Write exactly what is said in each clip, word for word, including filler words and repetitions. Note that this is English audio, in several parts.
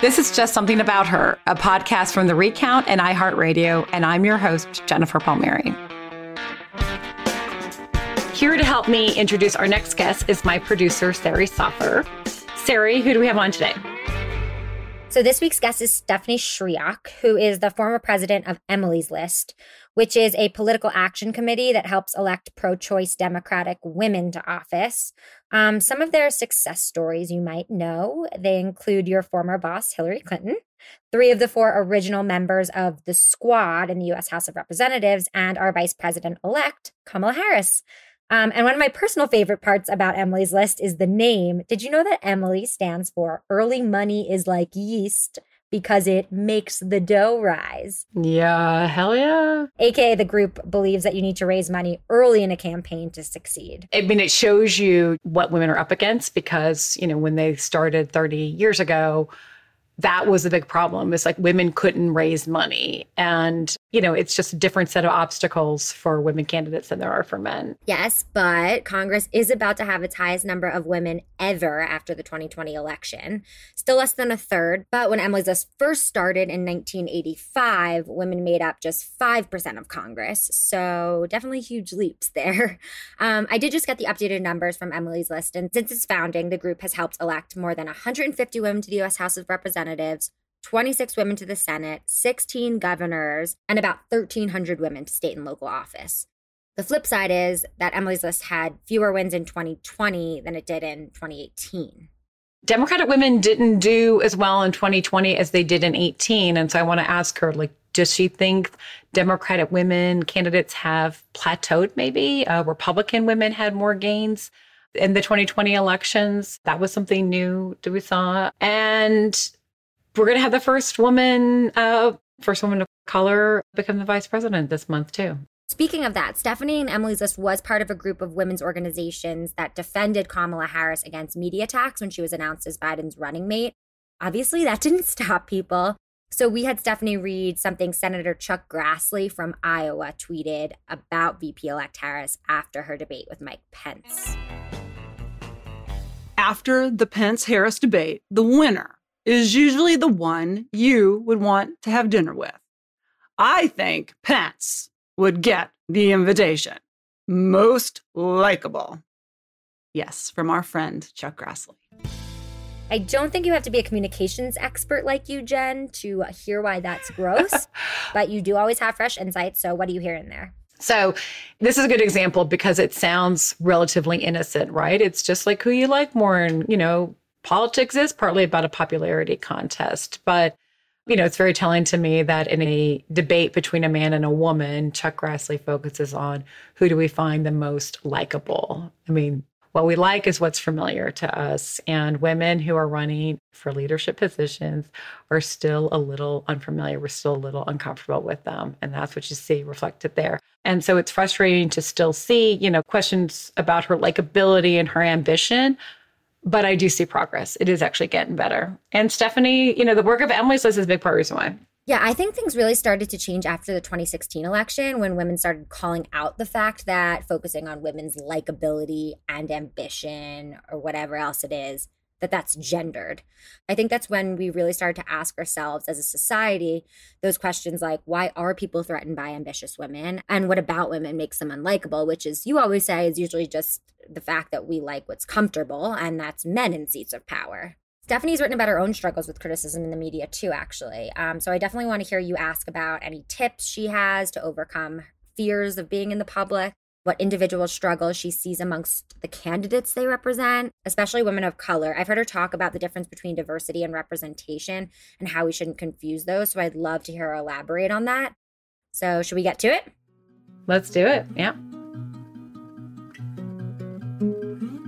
This is Just Something About Her, a podcast from The Recount and iHeartRadio, and I'm your host, Jennifer Palmieri. Here to help me introduce our next guest is my producer, Sari Soffer. Sari, who do we have on today? So this week's guest is Stephanie Schriock, who is the former president of Emily's List, which is a political action committee that helps elect pro-choice Democratic women to office. Um, some of their success stories you might know. They include your former boss, Hillary Clinton, three of the four original members of the Squad in the U S House of Representatives, and our vice president-elect, Kamala Harris. Um, and one of my personal favorite parts about Emily's List is the name. Did you know that Emily stands for Early Money is Like Yeast because it makes the dough rise? Yeah, hell yeah. A K A the group believes that you need to raise money early in a campaign to succeed. I mean, it shows you what women are up against because, you know, when they started thirty years ago, that was a big problem. It's like women couldn't raise money. And, you know, it's just a different set of obstacles for women candidates than there are for men. Yes, but Congress is about to have its highest number of women ever after the twenty twenty election. Still less than a third. But when Emily's List first started in nineteen eighty-five, women made up just five percent of Congress. So definitely huge leaps there. Um, I did just get the updated numbers from Emily's List. And since its founding, the group has helped elect more than one hundred fifty women to the U S House of Representatives, twenty-six women to the Senate, sixteen governors, and about thirteen hundred women to state and local office. The flip side is that Emily's List had fewer wins in twenty twenty than it did in twenty eighteen. Democratic women didn't do as well in twenty twenty as they did in eighteen. And so I want to ask her, like, does she think Democratic women candidates have plateaued maybe? Uh, Republican women had more gains in the twenty twenty elections. That was something new that we saw. And we're going to have the first woman, uh, first woman of color become the vice president this month, too. Speaking of that, Stephanie and Emily's List was part of a group of women's organizations that defended Kamala Harris against media attacks when she was announced as Biden's running mate. Obviously, that didn't stop people. So we had Stephanie read something Senator Chuck Grassley from Iowa tweeted about V P-elect Harris after her debate with Mike Pence. After the Pence-Harris debate, the winner is usually the one you would want to have dinner with. I think Pence would get the invitation. Most likable. Yes, from our friend Chuck Grassley. I don't think you have to be a communications expert like you, Jen, to hear why that's gross, but you do always have fresh insights. So what do you hear in there? So this is a good example because it sounds relatively innocent, right? It's just like who you like more and, you know, politics is partly about a popularity contest, but, you know, it's very telling to me that in a debate between a man and a woman, Chuck Grassley focuses on who do we find the most likable. I mean, what we like is what's familiar to us, and women who are running for leadership positions are still a little unfamiliar. We're still a little uncomfortable with them, and that's what you see reflected there. And so it's frustrating to still see, you know, questions about her likability and her ambition. But I do see progress. It is actually getting better. And Stephanie, you know, the work of Emily's List is a big part of the reason why. Yeah, I think things really started to change after the twenty sixteen election when women started calling out the fact that focusing on women's likability and ambition or whatever else it is, that that's gendered. I think that's when we really started to ask ourselves as a society those questions like, why are people threatened by ambitious women? And what about women makes them unlikable, which is, you always say, is usually just the fact that we like what's comfortable, and that's men in seats of power. Stephanie's written about her own struggles with criticism in the media too, actually. Um, so I definitely want to hear you ask about any tips she has to overcome fears of being in the public, what individual struggles she sees amongst the candidates they represent, especially women of color. I've heard her talk about the difference between diversity and representation and how we shouldn't confuse those. So I'd love to hear her elaborate on that. So should we get to it? Let's do it. Yeah.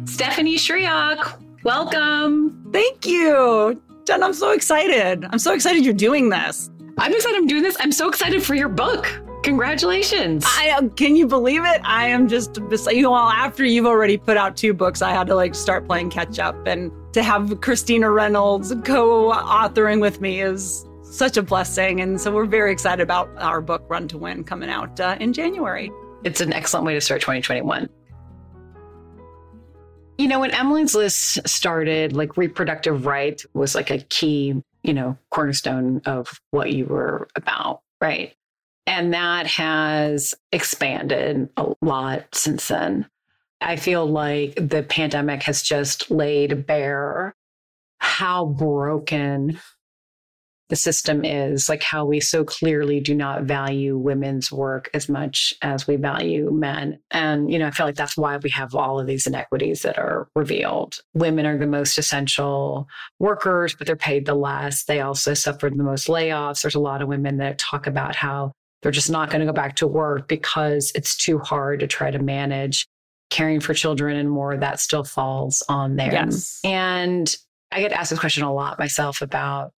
Stephanie Schriock, welcome. Thank you. Jen, I'm so excited. I'm so excited you're doing this. I'm excited I'm doing this. I'm so excited for your book. Congratulations. I, can you believe it? I am just, you know, after you've already put out two books, I had to like start playing catch up, and to have Christina Reynolds co-authoring with me is such a blessing. And so we're very excited about our book, Run to Win, coming out uh, in January. It's an excellent way to start twenty twenty-one. You know, when Emily's List started, like reproductive rights was like a key you know, cornerstone of what you were about, right? And that has expanded a lot since then. I feel like the pandemic has just laid bare how broken the system is, like how we so clearly do not value women's work as much as we value men. And, you know, I feel like that's why we have all of these inequities that are revealed. Women are the most essential workers, but they're paid the less. They also suffered the most layoffs. There's a lot of women that talk about how they're just not going to go back to work because it's too hard to try to manage caring for children and more. That still falls on them. Yes. And I get asked this question a lot myself about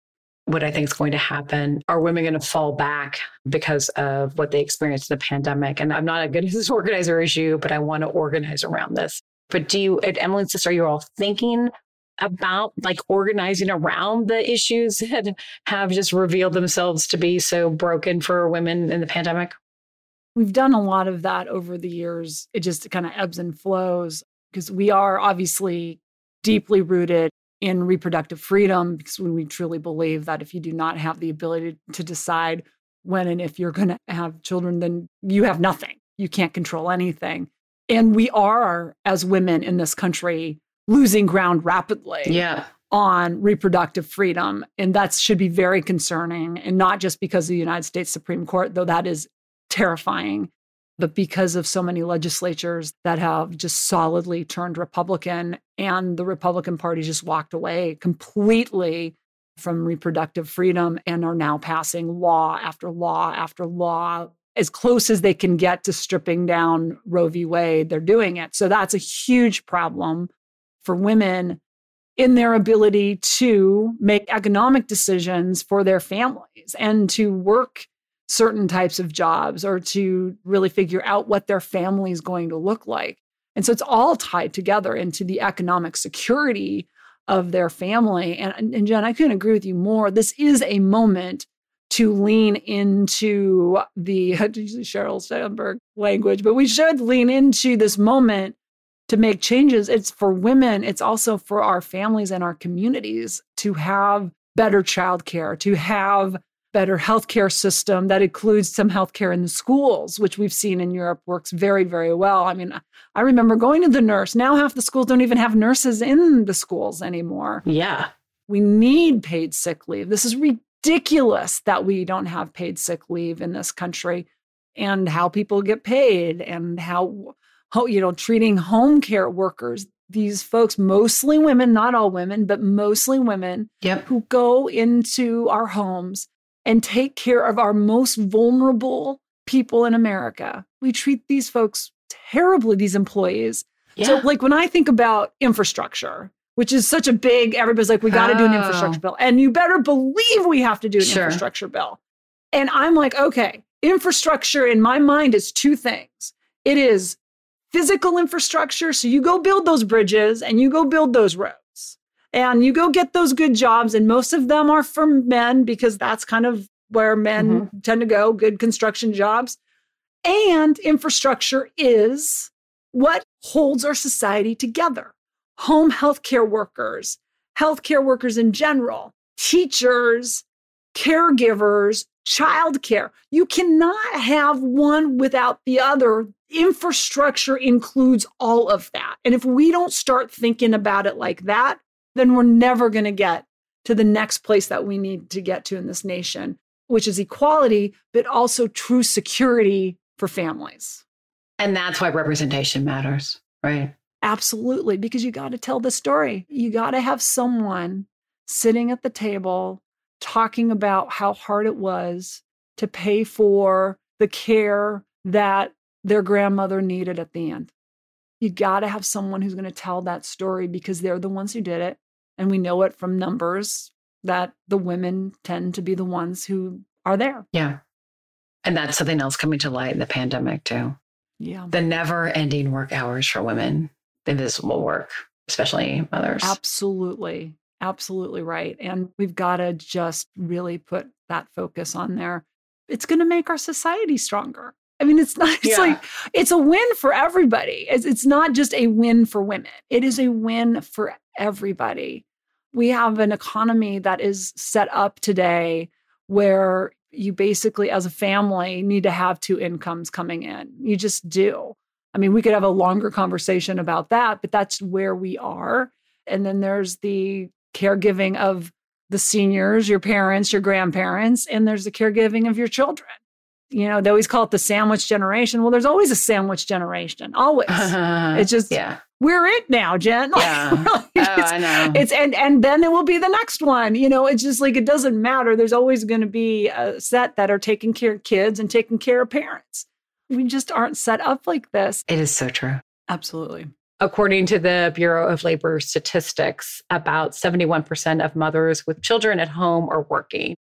what I think is going to happen. Are women going to fall back because of what they experienced in the pandemic? And I'm not as good at this organizer as you, but I want to organize around this. But do you, at Emily's List, are you all thinking about like organizing around the issues that have just revealed themselves to be so broken for women in the pandemic? We've done a lot of that over the years. It just kind of ebbs and flows because we are obviously deeply rooted in reproductive freedom, because we truly believe that if you do not have the ability to decide when and if you're going to have children, then you have nothing. You can't control anything. And we are, as women in this country, losing ground rapidly yeah. on reproductive freedom. And that should be very concerning. And not just because of the United States Supreme Court, though that is terrifying, but because of so many legislatures that have just solidly turned Republican, and the Republican Party just walked away completely from reproductive freedom and are now passing law after law after law as close as they can get to stripping down Roe v. Wade. They're doing it. So that's a huge problem for women in their ability to make economic decisions for their families and to work certain types of jobs, or to really figure out what their family is going to look like. And so it's all tied together into the economic security of their family. And, and Jen, I couldn't agree with you more. This is a moment to lean into the Sheryl Sandberg language, but we should lean into this moment to make changes. It's for women. It's also for our families and our communities to have better childcare, to have better healthcare system that includes some healthcare in the schools, which we've seen in Europe works very, very well. I mean, I remember going to the nurse. Now half the schools don't even have nurses in the schools anymore. Yeah. We need paid sick leave. This is ridiculous that we don't have paid sick leave in this country, and how people get paid, and how, how you know, treating home care workers. These folks, mostly women, not all women, but mostly women yep. who go into our homes and take care of our most vulnerable people in America. We treat these folks terribly, these employees. Yeah. So like when I think about infrastructure, which is such a big, everybody's like, we got to oh. do an infrastructure bill. And you better believe we have to do an sure. infrastructure bill. And I'm like, okay, infrastructure in my mind is two things. It is physical infrastructure. So you go build those bridges and you go build those roads. And you go get those good jobs, and most of them are for men because that's kind of where men mm-hmm. tend to go, good construction jobs. And infrastructure is what holds our society together. Home healthcare workers, healthcare workers in general, teachers, caregivers, childcare. You cannot have one without the other. Infrastructure includes all of that. And if we don't start thinking about it like that, then we're never going to get to the next place that we need to get to in this nation, which is equality, but also true security for families. And that's why representation matters, right? Absolutely, because you got to tell the story. You got to have someone sitting at the table talking about how hard it was to pay for the care that their grandmother needed at the end. You got to have someone who's going to tell that story because they're the ones who did it. And we know it from numbers that the women tend to be the ones who are there. Yeah. And that's something else coming to light in the pandemic too. Yeah. The never ending work hours for women, the invisible work, especially mothers. Absolutely. Absolutely right. And we've got to just really put that focus on there. It's going to make our society stronger. I mean, it's not, it's yeah. like, it's a win for everybody. It's, it's not just a win for women. It is a win for everybody. We have an economy that is set up today where you basically, as a family, need to have two incomes coming in. You just do. I mean, we could have a longer conversation about that, but that's where we are. And then there's the caregiving of the seniors, your parents, your grandparents, and there's the caregiving of your children. You know, they always call it the sandwich generation. Well, there's always a sandwich generation, always. Uh, it's just, yeah. We're it now, Jen. Like, yeah. Really, oh, I know. It's, and, and then it will be the next one. You know, it's just like, it doesn't matter. There's always going to be a set that are taking care of kids and taking care of parents. We just aren't set up like this. It is so true. Absolutely. According to the Bureau of Labor Statistics, about seventy-one percent of mothers with children at home are working.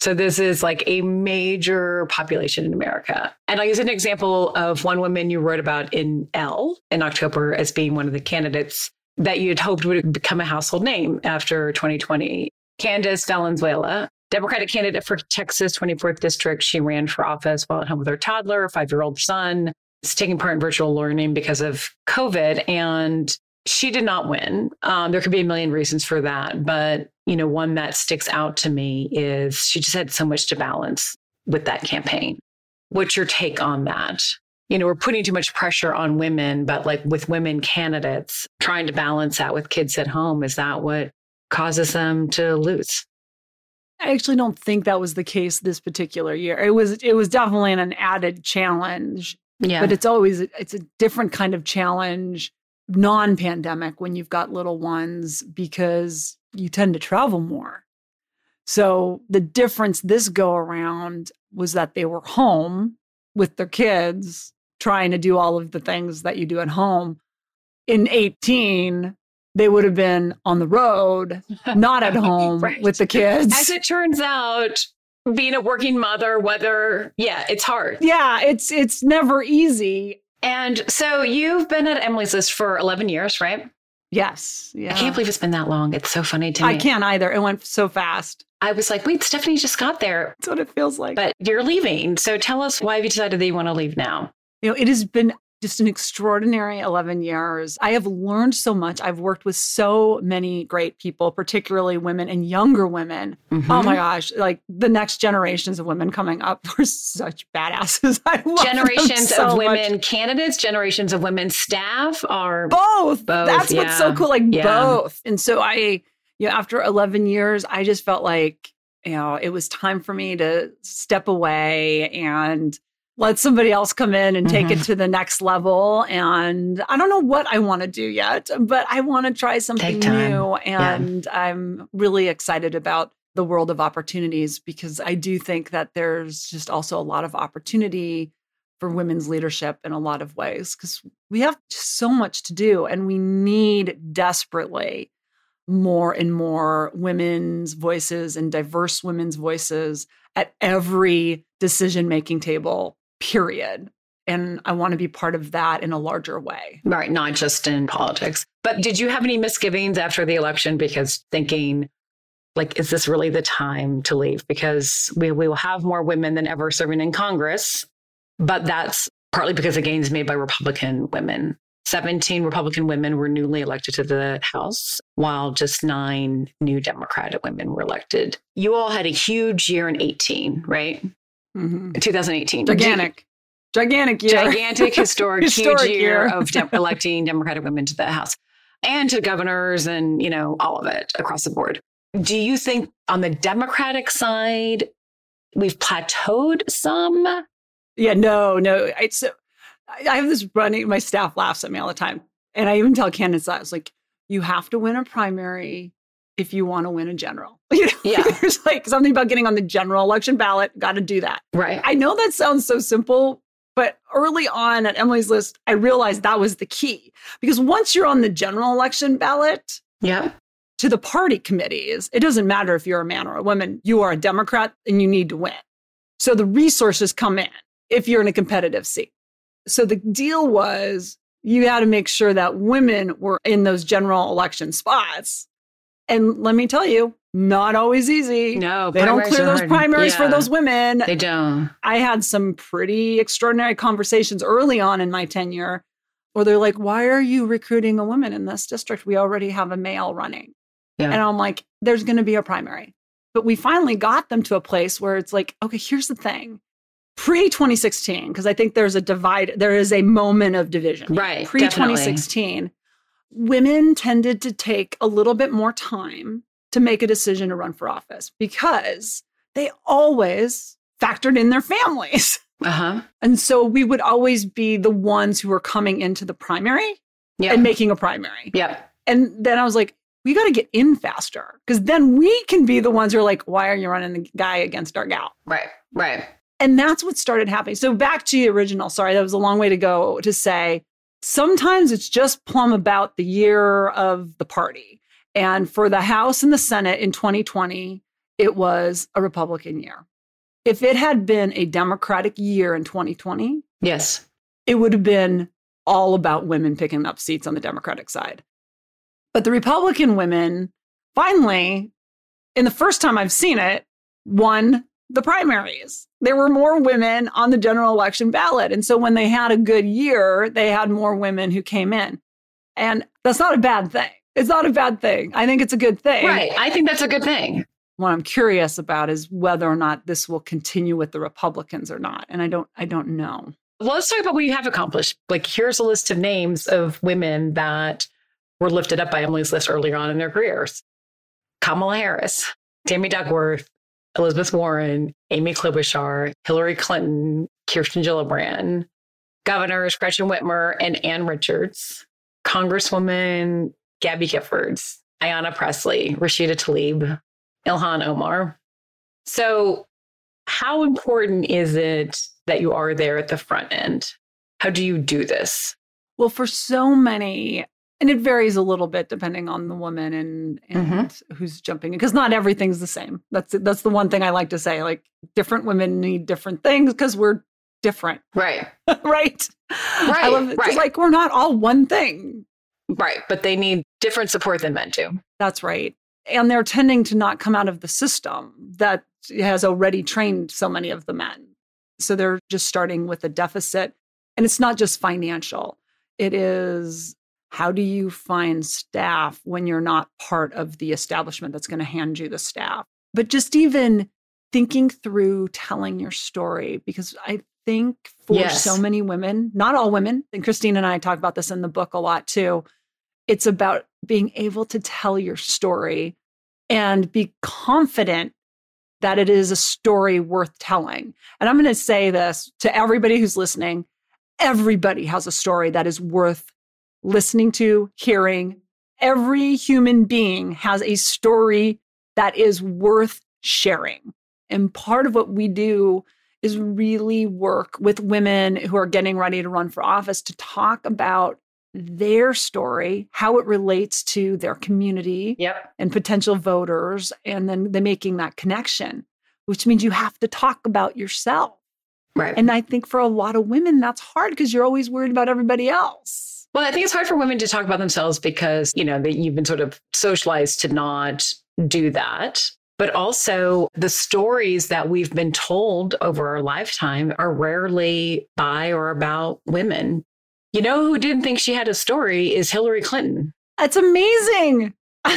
So this is like a major population in America. And I'll use an example of one woman you wrote about in Elle in October as being one of the candidates that you'd hoped would become a household name after twenty twenty. Candace Valenzuela, Democratic candidate for Texas twenty-fourth District. She ran for office while at home with her toddler, five-year-old son. She's taking part in virtual learning because of COVID. And she did not win. Um, there could be a million reasons for that. But, you know, one that sticks out to me is she just had so much to balance with that campaign. What's your take on that? You know, we're putting too much pressure on women, but like with women candidates, trying to balance that with kids at home, is that what causes them to lose? I actually don't think that was the case this particular year. It was it was definitely an added challenge. Yeah. But it's always, it's a different kind of challenge non-pandemic when you've got little ones because you tend to travel more. So the difference this go around was that they were home with their kids trying to do all of the things that you do at home. In eighteen, they would have been on the road, not at home right. with the kids. As it turns out, being a working mother, whether, yeah, it's hard. Yeah, it's it's never easy. And so you've been at Emily's List for eleven years, right? Yes. Yeah. I can't believe it's been that long. It's so funny to me. I can't either. It went so fast. I was like, wait, Stephanie just got there. That's what it feels like. But you're leaving. So tell us, why have you decided that you want to leave now? You know, it has been just an extraordinary eleven years. I have learned so much. I've worked with so many great people, particularly women and younger women. Mm-hmm. Oh my gosh, like the next generations of women coming up are such badasses. I love Generations them so of women much. Candidates, generations of women staff are both. both That's yeah. what's so cool, like yeah. both. And so I, you know, after eleven years, I just felt like, you know, it was time for me to step away and let somebody else come in and take mm-hmm. it to the next level. And I don't know what I want to do yet, but I want to try something new. And yeah. I'm really excited about the world of opportunities because I do think that there's just also a lot of opportunity for women's leadership in a lot of ways because we have so much to do and we need desperately more and more women's voices and diverse women's voices at every decision-making table. Period. And I want to be part of that in a larger way. Right. Not just in politics. But did you have any misgivings after the election? Because thinking, like, is this really the time to leave? Because we, we will have more women than ever serving in Congress. But that's partly because the gains made by Republican women. seventeen Republican women were newly elected to the House, while just nine new Democratic women were elected. You all had a huge year in eighteen, right? Mm-hmm. twenty eighteen. Gigantic. Gigantic year. Gigantic, historic, historic huge year, year. of de- electing Democratic women to the House and to governors and, you know, all of it across the board. Do you think on the Democratic side, we've plateaued some? Yeah, no, no. It's, I have this running, my staff laughs at me all the time. And I even tell candidates that. It's like, you have to win a primary if you want to win a general. You know? Yeah. There's like something about getting on the general election ballot. Got to do that. Right. I know that sounds so simple, but early on at Emily's List, I realized that was the key. Because once you're on the general election ballot yeah. to the party committees, it doesn't matter if you're a man or a woman. You are a Democrat and you need to win. So the resources come in if you're in a competitive seat. So the deal was you had to make sure that women were in those general election spots. And let me tell you, not always easy. No, they don't clear those primaries yeah, for those women. They don't. I had some pretty extraordinary conversations early on in my tenure where they're like, why are you recruiting a woman in this district? We already have a male running. Yeah. And I'm like, there's going to be a primary. But we finally got them to a place where it's like, okay, here's the thing. pre twenty sixteen, because I think there's a divide, there is a moment of division. Right. pre twenty sixteen, women tended to take a little bit more time to make a decision to run for office because they always factored in their families. Uh-huh. And so we would always be the ones who were coming into the primary yep. and making a primary. Yeah. And then I was like, we got to get in faster because then we can be the ones who are like, why are you running the guy against our gal? Right, right. And that's what started happening. So back to the original, sorry, that was a long way to go to say, sometimes it's just plumb about the year of the party. And for the House and the Senate in twenty twenty, it was a Republican year. If it had been a Democratic year in twenty twenty, yes, it would have been all about women picking up seats on the Democratic side. But the Republican women, finally, in the first time I've seen it, won the primaries. There were more women on the general election ballot. And so when they had a good year, they had more women who came in. And that's not a bad thing. It's not a bad thing. I think it's a good thing. Right. I think that's a good thing. What I'm curious about is whether or not this will continue with the Republicans or not. And I don't I don't know. Well, let's talk about what you have accomplished. Like, here's a list of names of women that were lifted up by Emily's List earlier on in their careers. Kamala Harris, Tammy Duckworth, Elizabeth Warren, Amy Klobuchar, Hillary Clinton, Kirsten Gillibrand, Governors Gretchen Whitmer and Ann Richards, Congresswoman Gabby Giffords, Ayanna Pressley, Rashida Tlaib, Ilhan Omar. So how important is it that you are there at the front end? How do you do this? Well, for so many, and it varies a little bit depending on the woman and, and mm-hmm. who's jumping in, because not everything's the same. That's that's the one thing I like to say, like, different women need different things because we're different. Right. right. Right. I love it. Right. It's like, we're not all one thing. Right. But they need different support than men do. That's right. And they're tending to not come out of the system that has already trained so many of the men. So they're just starting with a deficit. And it's not just financial. It is, how do you find staff when you're not part of the establishment that's going to hand you the staff? But just even thinking through telling your story, because I think for yes. so many women, not all women, and Christine and I talk about this in the book a lot too, it's about being able to tell your story and be confident that it is a story worth telling. And I'm going to say this to everybody who's listening. Everybody has a story that is worth listening to, hearing. Every human being has a story that is worth sharing. And part of what we do is really work with women who are getting ready to run for office to talk about their story, how it relates to their community yep. and potential voters, and then they're making that connection, which means you have to talk about yourself. Right. And I think for a lot of women, that's hard because you're always worried about everybody else. Well, I think it's hard for women to talk about themselves because, you know, that you've been sort of socialized to not do that. But also the stories that we've been told over our lifetime are rarely by or about women. You know who didn't think she had a story is Hillary Clinton. That's amazing.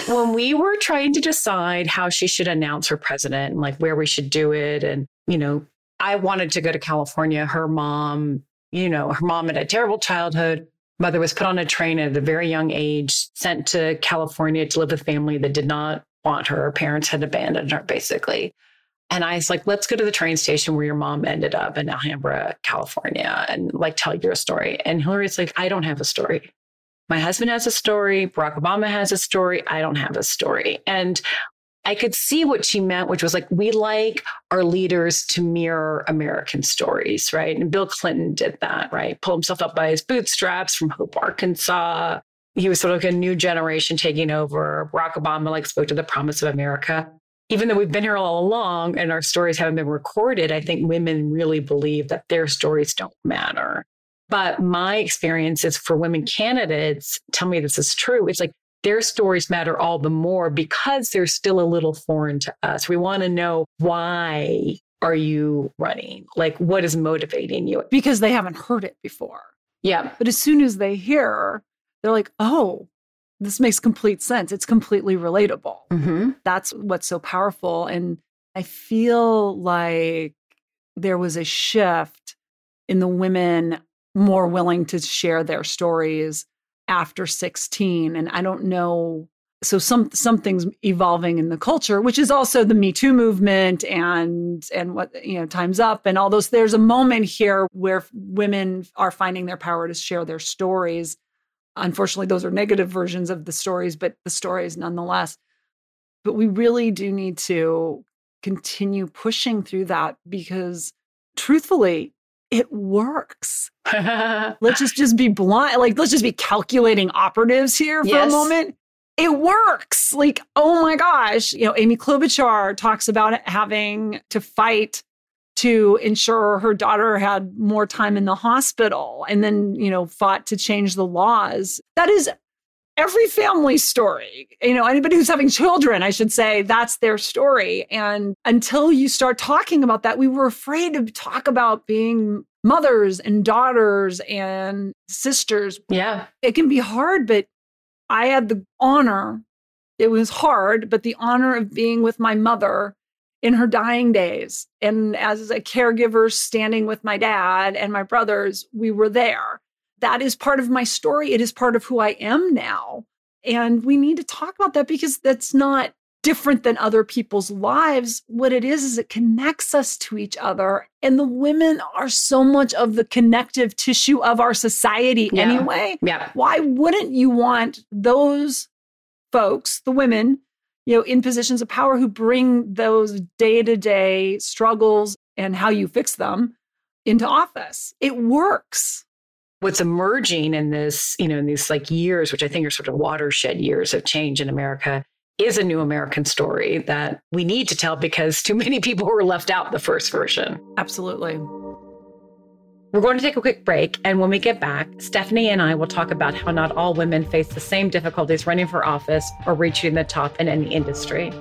When we were trying to decide how she should announce her president and like where we should do it. And, you know, I wanted to go to California. Her mom, you know, her mom had a terrible childhood. Mother was put on a train at a very young age, sent to California to live with family that did not want her. Her parents had abandoned her, basically. And I was like, let's go to the train station where your mom ended up in Alhambra, California, and like tell your story. And Hillary's like, I don't have a story. My husband has a story. Barack Obama has a story. I don't have a story. And I could see what she meant, which was like, we like our leaders to mirror American stories, right? And Bill Clinton did that, right? Pull himself up by his bootstraps from Hope, Arkansas. He was sort of like a new generation taking over. Barack Obama like spoke to the promise of America. Even though we've been here all along and our stories haven't been recorded, I think women really believe that their stories don't matter. But my experience is for women candidates, tell me this is true, it's like their stories matter all the more because they're still a little foreign to us. We want to know, why are you running? Like, what is motivating you? Because they haven't heard it before. Yeah. But as soon as they hear, they're like, oh, this makes complete sense. It's completely relatable. Mm-hmm. That's what's so powerful. And I feel like there was a shift in the women more willing to share their stories after sixteen. And I don't know. So some something's evolving in the culture, which is also the Me Too movement and and what, you know, Time's Up and all those. There's a moment here where women are finding their power to share their stories. Unfortunately, those are negative versions of the stories, but the stories nonetheless. But we really do need to continue pushing through that because, truthfully, it works. Let's just, just be blunt. Like, let's just be calculating operatives here for yes. a moment. It works. Like, oh my gosh. You know, Amy Klobuchar talks about having to fight to ensure her daughter had more time in the hospital and then, you know, fought to change the laws. That is every family story. You know, anybody who's having children, I should say, that's their story. And until you start talking about that, we were afraid to talk about being mothers and daughters and sisters. Yeah. It can be hard, but I had the honor, it was hard, but the honor of being with my mother in her dying days. And as a caregiver standing with my dad and my brothers, we were there. That is part of my story. It is part of who I am now. And we need to talk about that because that's not different than other people's lives. What it is, is it connects us to each other. And the women are so much of the connective tissue of our society yeah. anyway. Yeah. Why wouldn't you want those folks, the women, you know, in positions of power who bring those day-to-day struggles and how you fix them into office? It works. What's emerging in this, you know, in these like years, which I think are sort of watershed years of change in America, is a new American story that we need to tell because too many people were left out the first version. Absolutely. We're going to take a quick break. And when we get back, Stephanie and I will talk about how not all women face the same difficulties running for office or reaching the top in any industry.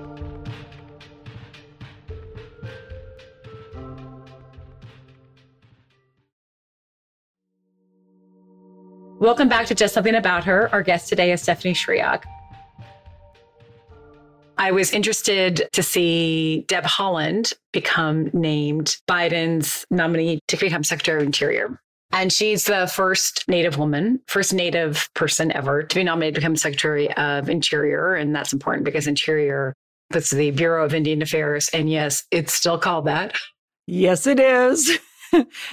Welcome back to Just Something About Her. Our guest today is Stephanie Schriock. I was interested to see Deb Holland become named Biden's nominee to become Secretary of Interior. And she's the first Native woman, first Native person ever to be nominated to become Secretary of Interior. And that's important because Interior, that's the Bureau of Indian Affairs. And yes, it's still called that. Yes, it is.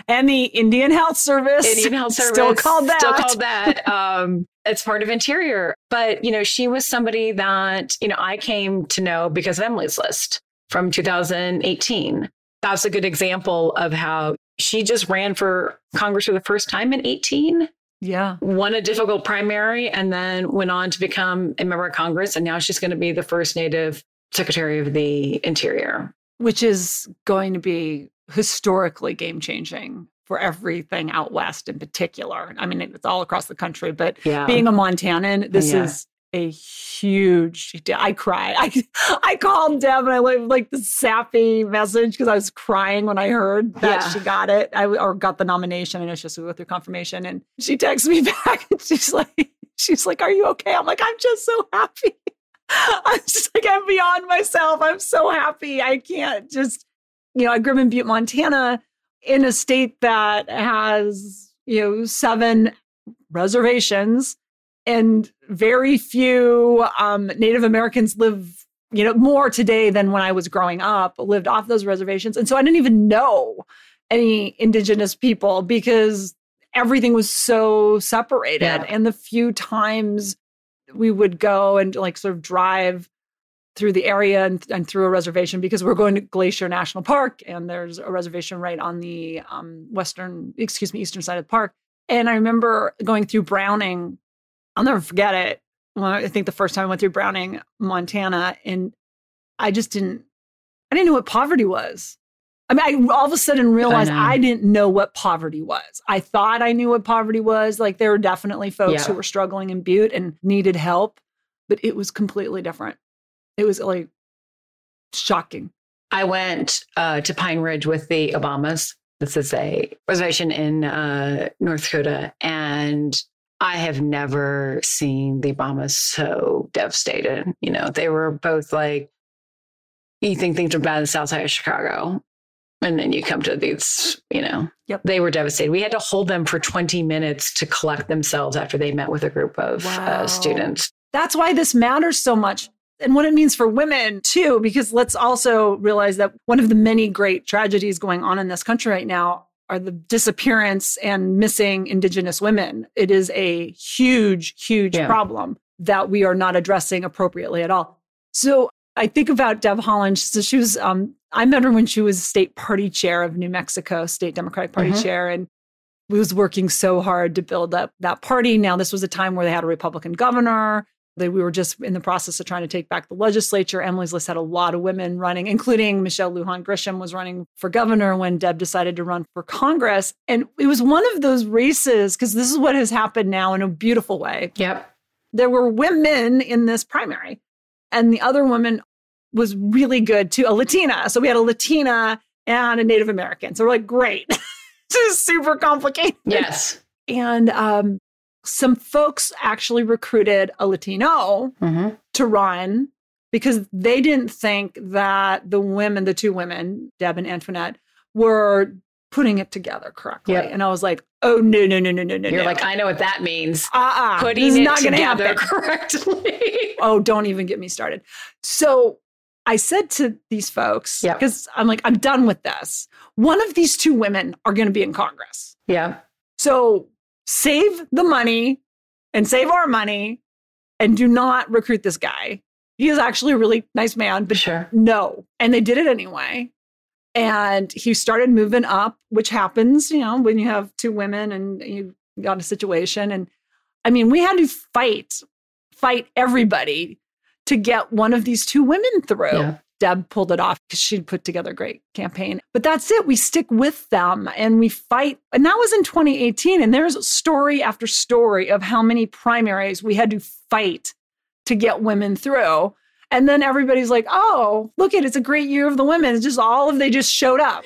And the Indian Health Service. Indian Health Service. Still called that. Still called that. Um, It's part of Interior. But, you know, she was somebody that, you know, I came to know because of Emily's List from two thousand eighteen. That was a good example of how she just ran for Congress for the first time in eighteen. Yeah. Won a difficult primary and then went on to become a member of Congress. And now she's going to be the first Native Secretary of the Interior. Which is going to be historically game-changing for everything out West in particular. I mean, it's all across the country, but yeah. being a Montanan, this yeah. is a huge, I cried. I, I called Deb and I left like the sappy message because I was crying when I heard that yeah. she got it I, or got the nomination. I know she has to go through confirmation. And she texts me back and she's like, she's like, are you okay? I'm like, I'm just so happy. I'm just like, I'm beyond myself. I'm so happy. I can't just, you know, I grew up in Butte, Montana, in a state that has, you know, seven reservations and very few um, Native Americans live, you know, more today than when I was growing up, lived off those reservations. And so I didn't even know any indigenous people because everything was so separated. Yeah. And the few times we would go and like sort of drive through the area and, and through a reservation because we're going to Glacier National Park and there's a reservation right on the um, western, excuse me, eastern side of the park. And I remember going through Browning. I'll never forget it. Well, I think the first time I went through Browning, Montana, and I just didn't, I didn't know what poverty was. I mean, I all of a sudden realized I, I didn't know what poverty was. I thought I knew what poverty was. Like there were definitely folks yeah. who were struggling in Butte and needed help, but it was completely different. It was like shocking. I went uh, to Pine Ridge with the Obamas. This is a reservation in uh, North Dakota. And I have never seen the Obamas so devastated. You know, they were both like, you think things are bad in the south side of Chicago, and then you come to these, you know, yep. They were devastated. We had to hold them for twenty minutes to collect themselves after they met with a group of wow. uh, students. That's why this matters so much. And what it means for women, too, because let's also realize that one of the many great tragedies going on in this country right now are the disappearance and missing Indigenous women. It is a huge, huge yeah. problem that we are not addressing appropriately at all. So I think about Deb Holland. So she was, um, I met her when she was state party chair of New Mexico, state Democratic Party mm-hmm. chair. And we was working so hard to build up that party. Now, this was a time where they had a Republican governor. They, we were just in the process of trying to take back the legislature. Emily's List had a lot of women running, including Michelle Lujan Grisham was running for governor when Deb decided to run for Congress. And it was one of those races, because this is what has happened now in a beautiful way. Yep. There were women in this primary. And the other woman was really good, too, a Latina. So we had a Latina and a Native American. So we're like, great. This is super complicated. Yes. And um, some folks actually recruited a Latino mm-hmm. to run because they didn't think that the women, the two women, Deb and Antoinette, were putting it together correctly. Yep. And I was like, oh, no, no, no, no, no, no. You're no. like, I know what that means. Uh-uh. Putting it not together happen. correctly. Oh, don't even get me started. So I said to these folks, because yep. I'm like, I'm done with this. One of these two women are going to be in Congress. Yeah. So save the money and save our money and do not recruit this guy. He is actually a really nice man, but sure. no. And they did it anyway. And he started moving up, which happens, you know, when you have two women and you got a situation. And I mean, we had to fight, fight everybody to get one of these two women through. Yeah. Deb pulled it off because she'd put together a great campaign. But that's it. We stick with them and we fight. And that was in twenty eighteen. And there's story after story of how many primaries we had to fight to get women through. And then everybody's like, oh, look at it. It's a great year of the women. It's just all of they just showed up.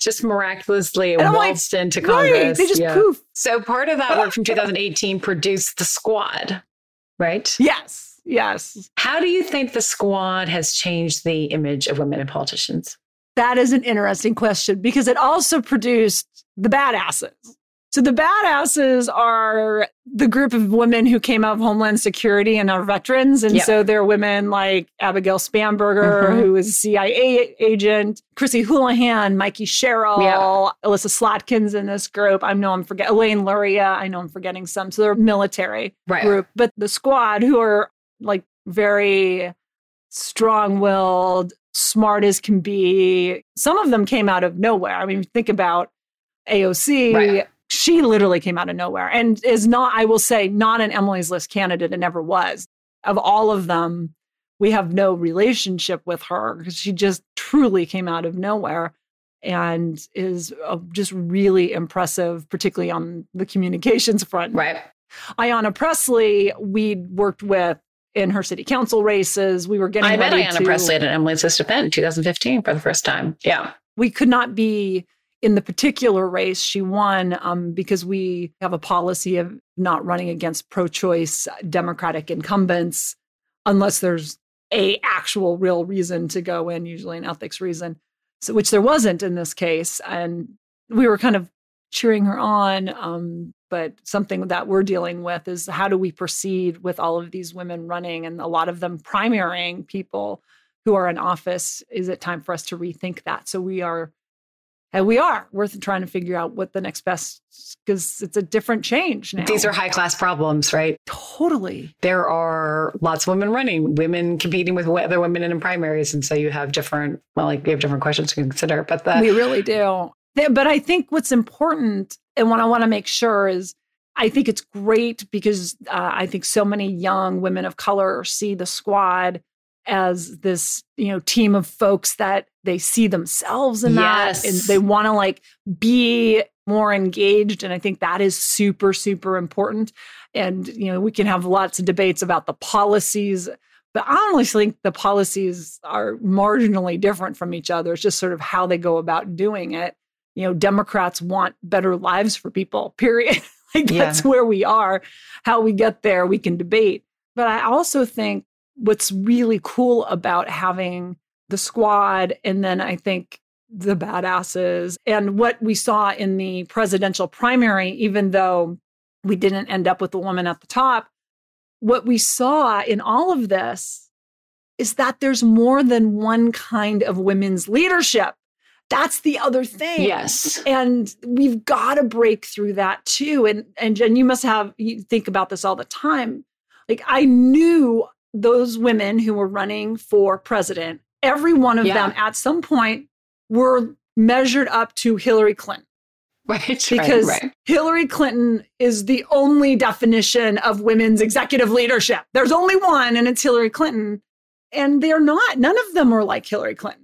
Just miraculously waltzed like, into Congress. Right. They just yeah. poof. So part of that work from two thousand eighteen produced the squad, right? Yes. Yes. How do you think the squad has changed the image of women and politicians? That is an interesting question because it also produced the badasses. So the badasses are the group of women who came out of Homeland Security and are veterans. And yep. so there are women like Abigail Spanberger, mm-hmm. who was a C I A agent, Chrissy Houlihan, Mikey Sherrill, yep. Alyssa Slotkin's in this group. I know I'm forgetting, Elaine Luria, I know I'm forgetting some. So they're a military right. group. But the squad, who are like very strong-willed, smart as can be. Some of them came out of nowhere. I mean, think about A O C. Right. She literally came out of nowhere and is not, I will say, not an Emily's List candidate and never was. Of all of them, we have no relationship with her because she just truly came out of nowhere and is just really impressive, particularly on the communications front. Right. Ayanna Pressley, we worked with in her city council races. We were getting I met Ayanna to, Pressley at an Emily's List event in two thousand fifteen for the first time. Yeah. We could not be in the particular race she won um, because we have a policy of not running against pro-choice Democratic incumbents unless there's a actual real reason to go in, usually an ethics reason, so, which there wasn't in this case. And we were kind of cheering her on. Um, but something that we're dealing with is how do we proceed with all of these women running and a lot of them primarying people who are in office? Is it time for us to rethink that? So we are And we are worth trying to figure out what the next best, because it's a different change now. These are high-class problems, right? Totally. There are lots of women running, women competing with other women in primaries. And so you have different, well, like you have different questions to consider. But the- We really do. But I think what's important and what I want to make sure is I think it's great because uh, I think so many young women of color see the squad as this, you know, team of folks that they see themselves in yes. that and they want to like be more engaged. And I think that is super, super important. And, you know, we can have lots of debates about the policies, but I honestly think the policies are marginally different from each other. It's just sort of how they go about doing it. You know, Democrats want better lives for people, period. Like, that's yeah. where we are. How we get there, we can debate. But I also think what's really cool about having the squad, and then I think the badasses, and what we saw in the presidential primary, even though we didn't end up with the woman at the top, what we saw in all of this is that there's more than one kind of women's leadership. That's the other thing. Yes. And we've got to break through that too. And, and Jen, you must have, you think about this all the time. Like, I knew those women who were running for president, every one of yeah. them at some point were measured up to Hillary Clinton. Right. Because right, right. Hillary Clinton is the only definition of women's executive leadership. There's only one, and it's Hillary Clinton. And they're not, none of them are like Hillary Clinton.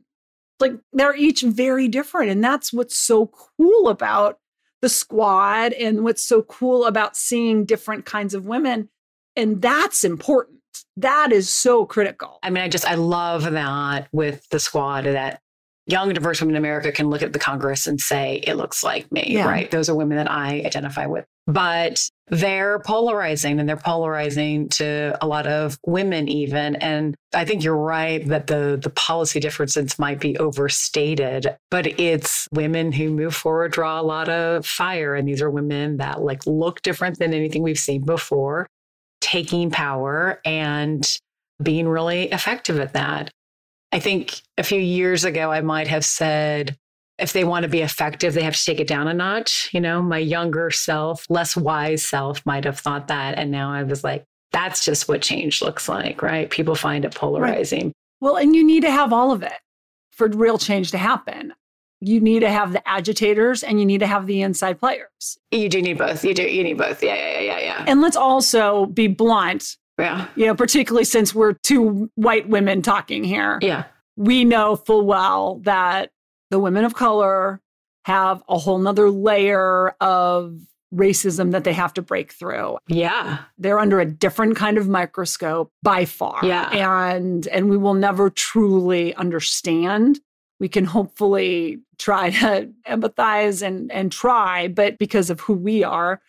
Like, they're each very different. And that's what's so cool about the squad, and what's so cool about seeing different kinds of women. And that's important. That is so critical. I mean, I just, I love that with the squad, that young, diverse women in America can look at the Congress and say, it looks like me, yeah. right? Those are women that I identify with. But they're polarizing, and they're polarizing to a lot of women even. And I think you're right that the the policy differences might be overstated, but it's women who move forward, draw a lot of fire. And these are women that like look different than anything we've seen before, taking power and being really effective at that. I think a few years ago, I might have said, if they want to be effective, they have to take it down a notch. You know, my younger self, less wise self might have thought that. And now I was like, that's just what change looks like, right? People find it polarizing. Right. Well, and you need to have all of it for real change to happen. You need to have the agitators, and you need to have the inside players. You do need both. You do. You need both. Yeah, yeah, yeah, yeah. And let's also be blunt. Yeah. You know, particularly since we're two white women talking here. Yeah. We know full well that the women of color have a whole nother layer of racism that they have to break through. Yeah. They're under a different kind of microscope by far. Yeah. And and we will never truly understand. We can hopefully try to empathize and, and try, but because of who we are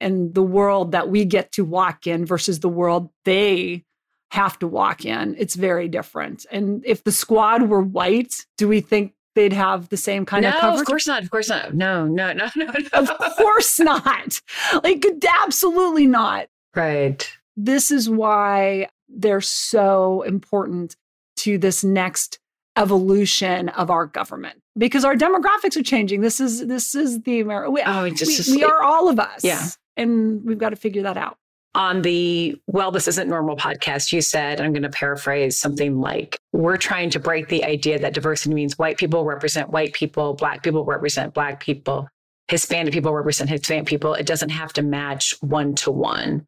and the world that we get to walk in versus the world they have to walk in, it's very different. And if the squad were white, do we think they'd have the same kind no, of coverage? No, of course not. Of course not. No, no, no, no, no. Of course not. Like, absolutely not. Right. This is why they're so important to this next evolution of our government, because our demographics are changing. This is this is the America. We, oh, just, we, we are all of us. Yeah. And we've got to figure that out. On the Well, This Isn't Normal podcast, you said, and I'm going to paraphrase something like, we're trying to break the idea that diversity means white people represent white people, Black people represent Black people, Hispanic people represent Hispanic people. It doesn't have to match one to one.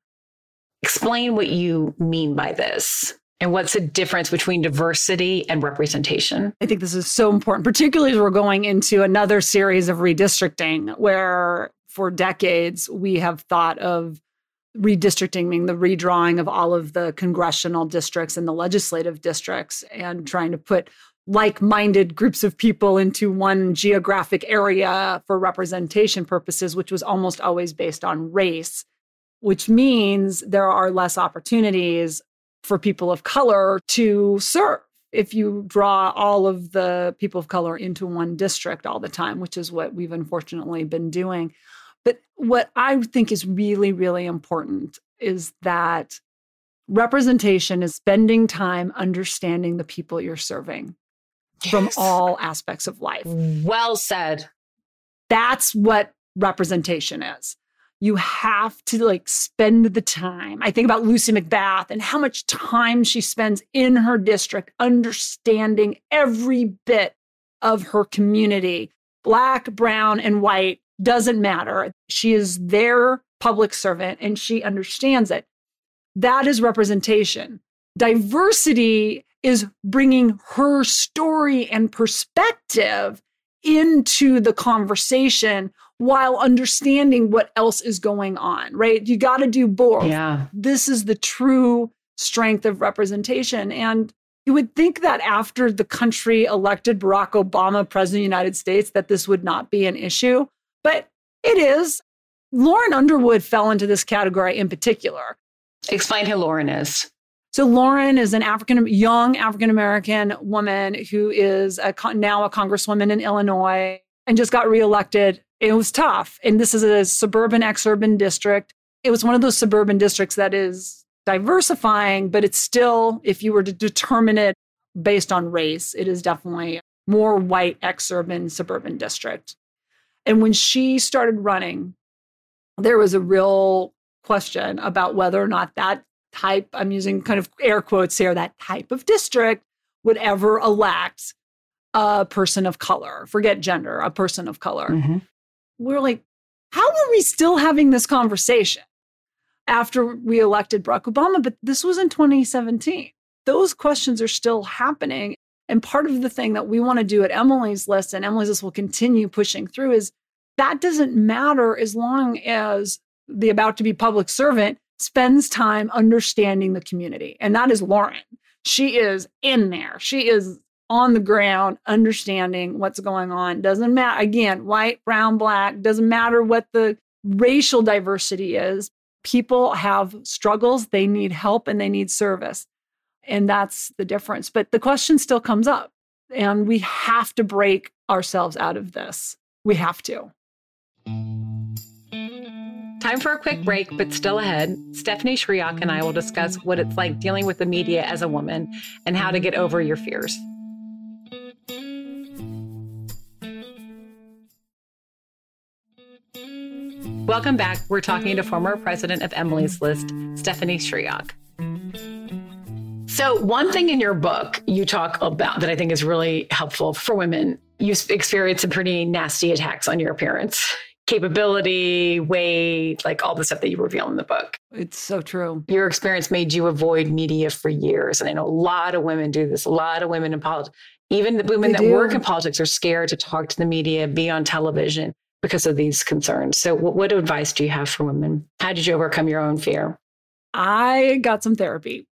Explain what you mean by this, and what's the difference between diversity and representation. I think this is so important, particularly as we're going into another series of redistricting, where for decades we have thought of redistricting meaning the redrawing of all of the congressional districts and the legislative districts, and trying to put like-minded groups of people into one geographic area for representation purposes, which was almost always based on race, which means there are less opportunities for people of color to serve if you draw all of the people of color into one district all the time, which is what we've unfortunately been doing. But what I think is really, really important is that representation is spending time understanding the people you're serving yes. from all aspects of life. Well said. That's what representation is. You have to like spend the time. I think about Lucy McBath and how much time she spends in her district understanding every bit of her community, Black, brown, and white. Doesn't matter. She is their public servant and she understands it. That is representation. Diversity is bringing her story and perspective into the conversation while understanding what else is going on, right? You got to do both. Yeah. This is the true strength of representation. And you would think that after the country elected Barack Obama, president of the United States, that this would not be an issue. But it is. Lauren Underwood fell into this category in particular. Explain who Lauren is. So Lauren is an African, young African-American woman who is a, now a congresswoman in Illinois and just got reelected. It was tough. And this is a suburban, exurban district. It was one of those suburban districts that is diversifying, but it's still, if you were to determine it based on race, it is definitely more white, exurban, suburban district. And when she started running, there was a real question about whether or not that type, I'm using kind of air quotes here, that type of district would ever elect a person of color, forget gender, a person of color. Mm-hmm. We're like, how are we still having this conversation after we elected Barack Obama? But this was in twenty seventeen. Those questions are still happening. And part of the thing that we want to do at Emily's List, and Emily's List will continue pushing through, is that doesn't matter as long as the about-to-be public servant spends time understanding the community. And that is Lauren. She is in there. She is on the ground, understanding what's going on. Doesn't matter, again, white, brown, black, doesn't matter what the racial diversity is. People have struggles. They need help and they need service. And that's the difference. But the question still comes up. And we have to break ourselves out of this. We have to. Time for a quick break, but still ahead, Stephanie Schriock and I will discuss what it's like dealing with the media as a woman and how to get over your fears. Welcome back. We're talking to former president of Emily's List, Stephanie Schriock. So one thing in your book you talk about that I think is really helpful for women, you experience some pretty nasty attacks on your appearance. Capability, weight, like all the stuff that you reveal in the book. It's so true. Your experience made you avoid media for years. And I know a lot of women do this. A lot of women in politics, even the women they that do. work in politics are scared to talk to the media, be on television because of these concerns. So what, what advice do you have for women? How did you overcome your own fear? I got some therapy.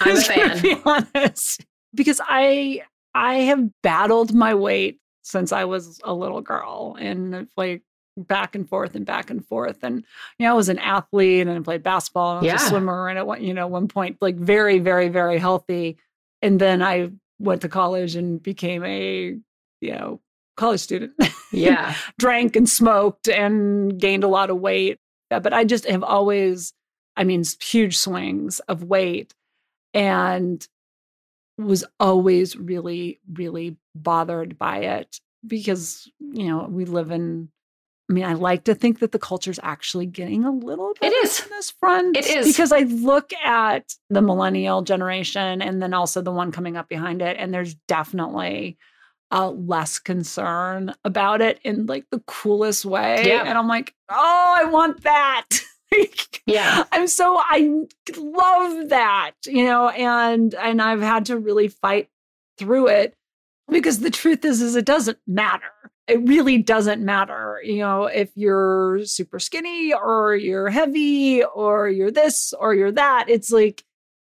I'm a fan. To be honest. Because I, I have battled my weight since I was a little girl. And like, back and forth and back and forth. And, you know, I was an athlete and I played basketball and I was yeah. a swimmer. And at you know, one point, like very, very, very healthy. And then I went to college and became a, you know, college student. Yeah. Drank and smoked and gained a lot of weight. But I just have always, I mean, huge swings of weight and was always really, really bothered by it because, you know, we live in, I mean, I like to think that the culture's actually getting a little bit on this front. It is. Because I look at the millennial generation and then also the one coming up behind it, and there's definitely uh, less concern about it in like the coolest way. Yeah. And I'm like, oh, I want that. Yeah. I'm so, I love that, you know, and and I've had to really fight through it because the truth is, is it doesn't matter. It really doesn't matter, you know, if you're super skinny or you're heavy or you're this or you're that. It's like,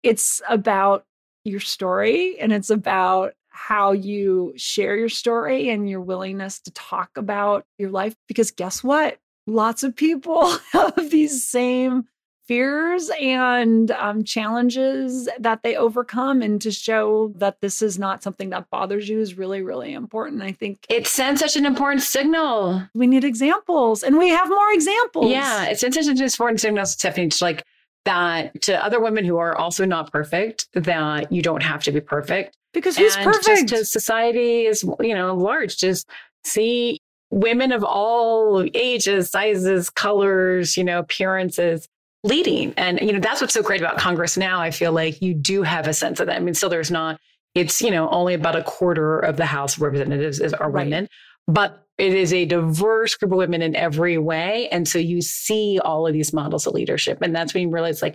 it's about your story and it's about how you share your story and your willingness to talk about your life. Because guess what? Lots of people have these same fears and um, challenges that they overcome, and to show that this is not something that bothers you is really, really important. I think it sends such an important signal. We need examples, and we have more examples. Yeah, it sends such an important signal, Stephanie, to like that to other women who are also not perfect, that you don't have to be perfect. Because who's and perfect? Just to society is, you know, large. Just see women of all ages, sizes, colors, you know, appearances. Leading. And, you know, that's what's so great about Congress now. I feel like you do have a sense of that. I mean, still there's not, it's, you know, only about a quarter of the House of Representatives is, are right. women, but it is a diverse group of women in every way. And so you see all of these models of leadership. And that's when you realize like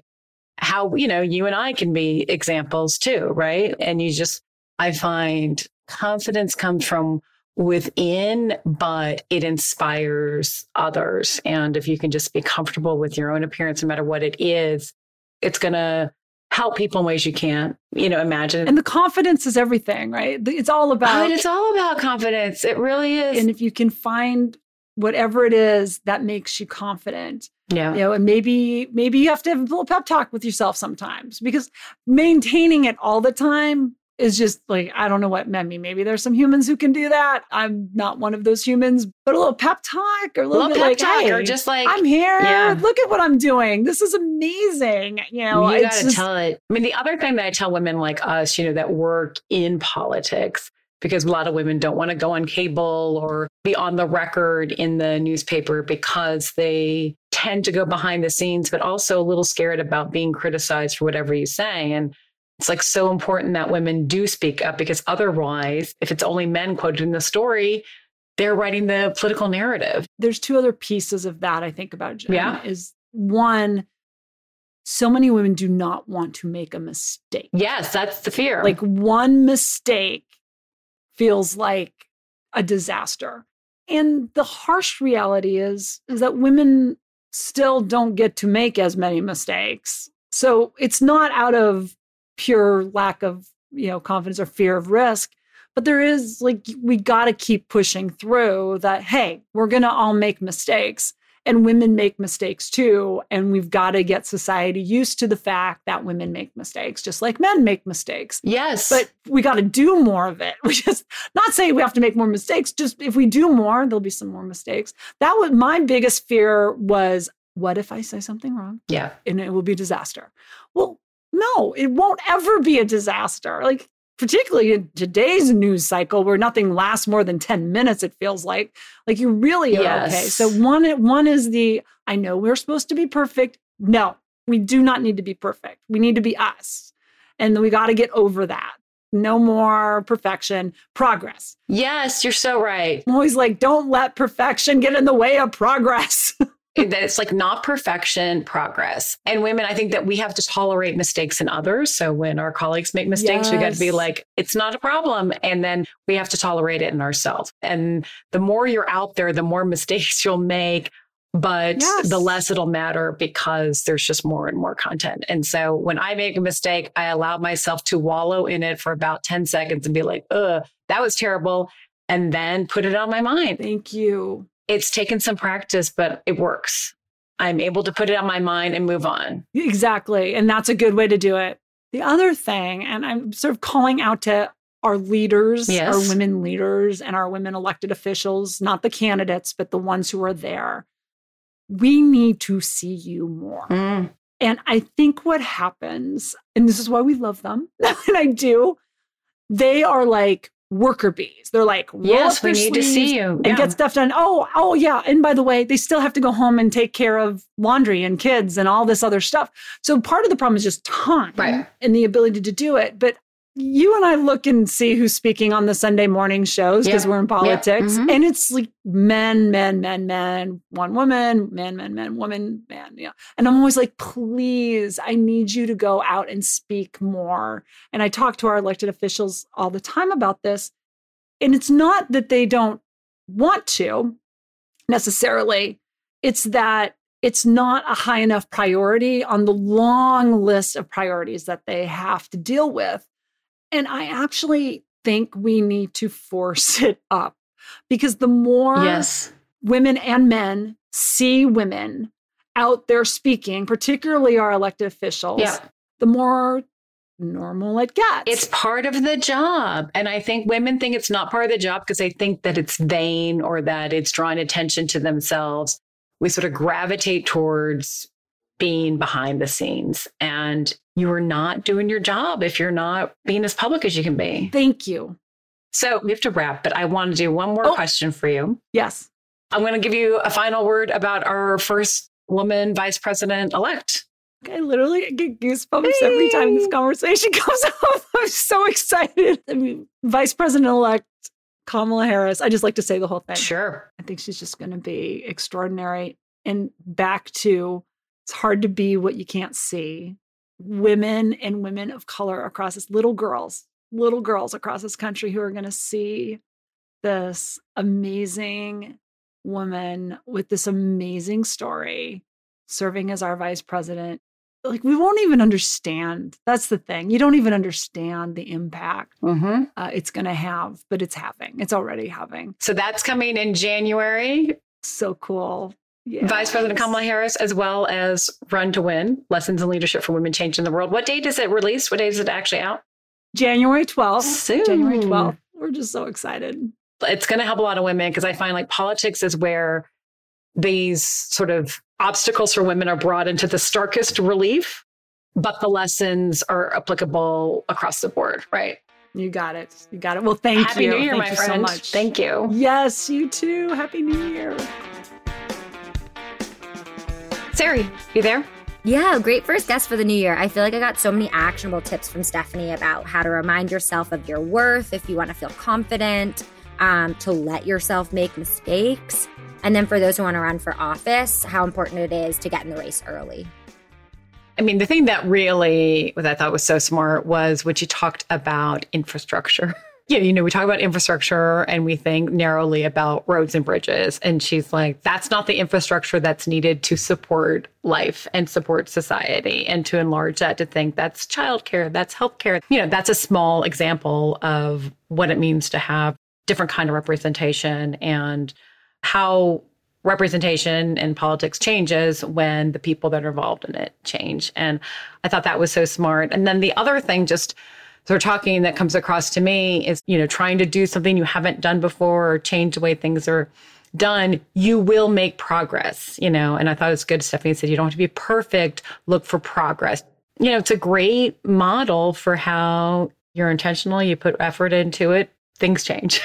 how, you know, you and I can be examples too, right? And you just, I find confidence comes from within, but it inspires others. And if you can just be comfortable with your own appearance, no matter what it is, it's going to help people in ways you can't, you know, imagine. And the confidence is everything, right? It's all about. But it's all about confidence. It really is. And if you can find whatever it is that makes you confident. Yeah. You know, and maybe, maybe you have to have a little pep talk with yourself sometimes, because maintaining it all the time is just like, I don't know what meant me. Maybe there's some humans who can do that. I'm not one of those humans, but a little pep talk or a little, a little bit pep like, talk hey, or just like, I'm here. Yeah. Look at what I'm doing. This is amazing. You know, you got to tell it. I mean, the other thing that I tell women like us, you know, that work in politics, because a lot of women don't want to go on cable or be on the record in the newspaper because they tend to go behind the scenes, but also a little scared about being criticized for whatever you say. And it's like so important that women do speak up, because otherwise, if it's only men quoted in the story, they're writing the political narrative. There's two other pieces of that I think about, Jen. Yeah. Is one, so many women do not want to make a mistake. Yes, that's the fear. Like one mistake feels like a disaster. And the harsh reality is, is that women still don't get to make as many mistakes. So it's not out of pure lack of, you know, confidence or fear of risk. But there is like, we got to keep pushing through that, hey, we're going to all make mistakes, and women make mistakes too. And we've got to get society used to the fact that women make mistakes, just like men make mistakes. Yes. But we got to do more of it. We just, not saying we have to make more mistakes, just if we do more, there'll be some more mistakes. That was my biggest fear was, what if I say something wrong? Yeah. And it will be a disaster. Well, no, it won't ever be a disaster. Like, particularly in today's news cycle where nothing lasts more than ten minutes, it feels like. Like, you really are yes. okay. So one, one is the, I know we're supposed to be perfect. No, we do not need to be perfect. We need to be us. And we got to get over that. No more perfection, progress. Yes, you're so right. I'm always like, don't let perfection get in the way of progress. That it's like not perfection, progress. And women, I think that we have to tolerate mistakes in others. So when our colleagues make mistakes, yes. we got to be like, it's not a problem. And then we have to tolerate it in ourselves. And the more you're out there, the more mistakes you'll make, but yes. the less it'll matter, because there's just more and more content. And so when I make a mistake, I allow myself to wallow in it for about ten seconds and be like, ugh, that was terrible. And then put it on my mind. Thank you. It's taken some practice, but it works. I'm able to put it on my mind and move on. Exactly. And that's a good way to do it. The other thing, and I'm sort of calling out to our leaders, yes. our women leaders and our women elected officials, not the candidates, but the ones who are there. We need to see you more. Mm. And I think what happens, and this is why we love them, and I do, they are like, worker bees. They're like, yes, we need to see you yeah. and get stuff done. Oh, oh yeah. And by the way, they still have to go home and take care of laundry and kids and all this other stuff. So part of the problem is just time right. and the ability to do it. But you and I look and see who's speaking on the Sunday morning shows because yeah. we're in politics yeah. mm-hmm. and it's like men, men, men, men, one woman, men, men, men, woman, man. Yeah. And I'm always like, please, I need you to go out and speak more. And I talk to our elected officials all the time about this. And it's not that they don't want to necessarily. It's that it's not a high enough priority on the long list of priorities that they have to deal with. And I actually think we need to force it up, because the more yes. women and men see women out there speaking, particularly our elected officials, yeah. the more normal it gets. It's part of the job. And I think women think it's not part of the job because they think that it's vain or that it's drawing attention to themselves. We sort of gravitate towards being behind the scenes, and you are not doing your job if you're not being as public as you can be. Thank you. So we have to wrap, but I want to do one more oh. question for you. Yes. I'm going to give you a final word about our first woman vice president elect. I literally get goosebumps hey. every time this conversation comes up. I'm so excited. I mean, Vice President elect Kamala Harris. I just like to say the whole thing. Sure. I think she's just going to be extraordinary. And back to, it's hard to be what you can't see. Women and women of color across this, little girls, little girls across this country who are going to see this amazing woman with this amazing story serving as our vice president. Like, we won't even understand. That's the thing. You don't even understand the impact mm-hmm. uh, it's going to have, but it's having. It's already having. So that's coming in January. so cool. Yes. Vice President Kamala Harris, as well as Run to Win, Lessons in Leadership for Women Changing the World. What date is it released? What date is it actually out? January twelfth. Soon. January twelfth. We're just so excited. It's going to help a lot of women because I find like politics is where these sort of obstacles for women are brought into the starkest relief, but the lessons are applicable across the board, right? You got it. You got it. Well, thank you. Happy New Year, my friend. Thank you so much. Thank you. Yes, you too. Happy New Year. Sari, you there? Yeah, great first guest for the new year. I feel like I got so many actionable tips from Stephanie about how to remind yourself of your worth if you want to feel confident, um, to let yourself make mistakes. And then for those who want to run for office, how important it is to get in the race early. I mean, the thing that really, what I thought was so smart was when she talked about infrastructure. Yeah, you know, we talk about infrastructure and we think narrowly about roads and bridges. And she's like, that's not the infrastructure that's needed to support life and support society and to enlarge that, to think that's childcare, that's healthcare. You know, that's a small example of what it means to have different kind of representation and how representation in politics changes when the people that are involved in it change. And I thought that was so smart. And then the other thing just sort of talking that comes across to me is, you know, trying to do something you haven't done before or change the way things are done, you will make progress, you know. And I thought it was good. Stephanie said, you don't have to be perfect. Look for progress. You know, it's a great model for how you're intentional. You put effort into it. Things change.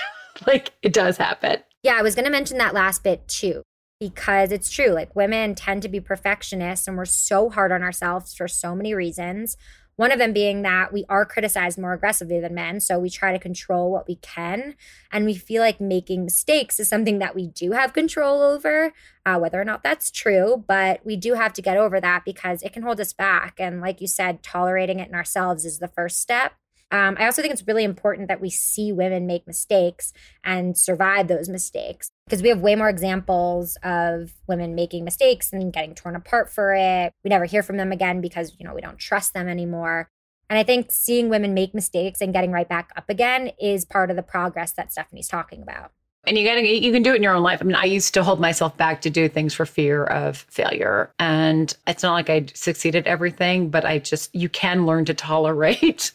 Like it does happen. Yeah, I was going to mention that last bit too, because it's true. Like women tend to be perfectionists and we're so hard on ourselves for so many reasons. One of them being that we are criticized more aggressively than men. So we try to control what we can. And we feel like making mistakes is something that we do have control over, uh, whether or not that's true. But we do have to get over that because it can hold us back. And like you said, tolerating it in ourselves is the first step. Um, I also think it's really important that we see women make mistakes and survive those mistakes because we have way more examples of women making mistakes and getting torn apart for it. We never hear from them again because, you know, we don't trust them anymore. And I think seeing women make mistakes and getting right back up again is part of the progress that Stephanie's talking about. And you gotta, you can do it in your own life. I mean, I used to hold myself back to do things for fear of failure. And it's not like I succeeded at everything, but I just, you can learn to tolerate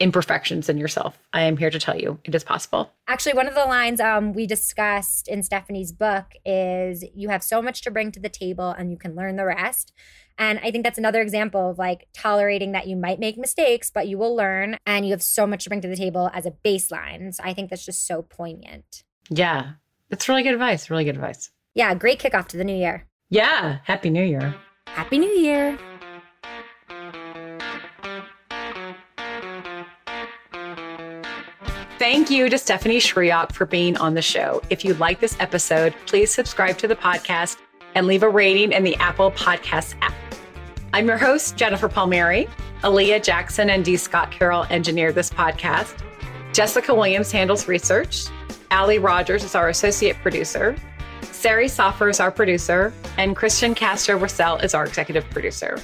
imperfections in yourself. I am here to tell you it is possible. Actually, one of the lines um, we discussed in Stephanie's book is you have so much to bring to the table and you can learn the rest. And I think that's another example of like tolerating that you might make mistakes, but you will learn and you have so much to bring to the table as a baseline. So I think that's just so poignant. Yeah, it's really good advice. Really good advice. Yeah, great kickoff to the new year. Yeah, Happy New Year. Happy New Year. Thank you to Stephanie Schriock for being on the show. If you like this episode, please subscribe to the podcast and leave a rating in the Apple Podcasts app. I'm your host, Jennifer Palmieri. Aaliyah Jackson and D. Scott Carroll engineer this podcast. Jessica Williams handles research. Allie Rogers is our associate producer. Sari Soffer is our producer. And Christian Castro-Russell is our executive producer.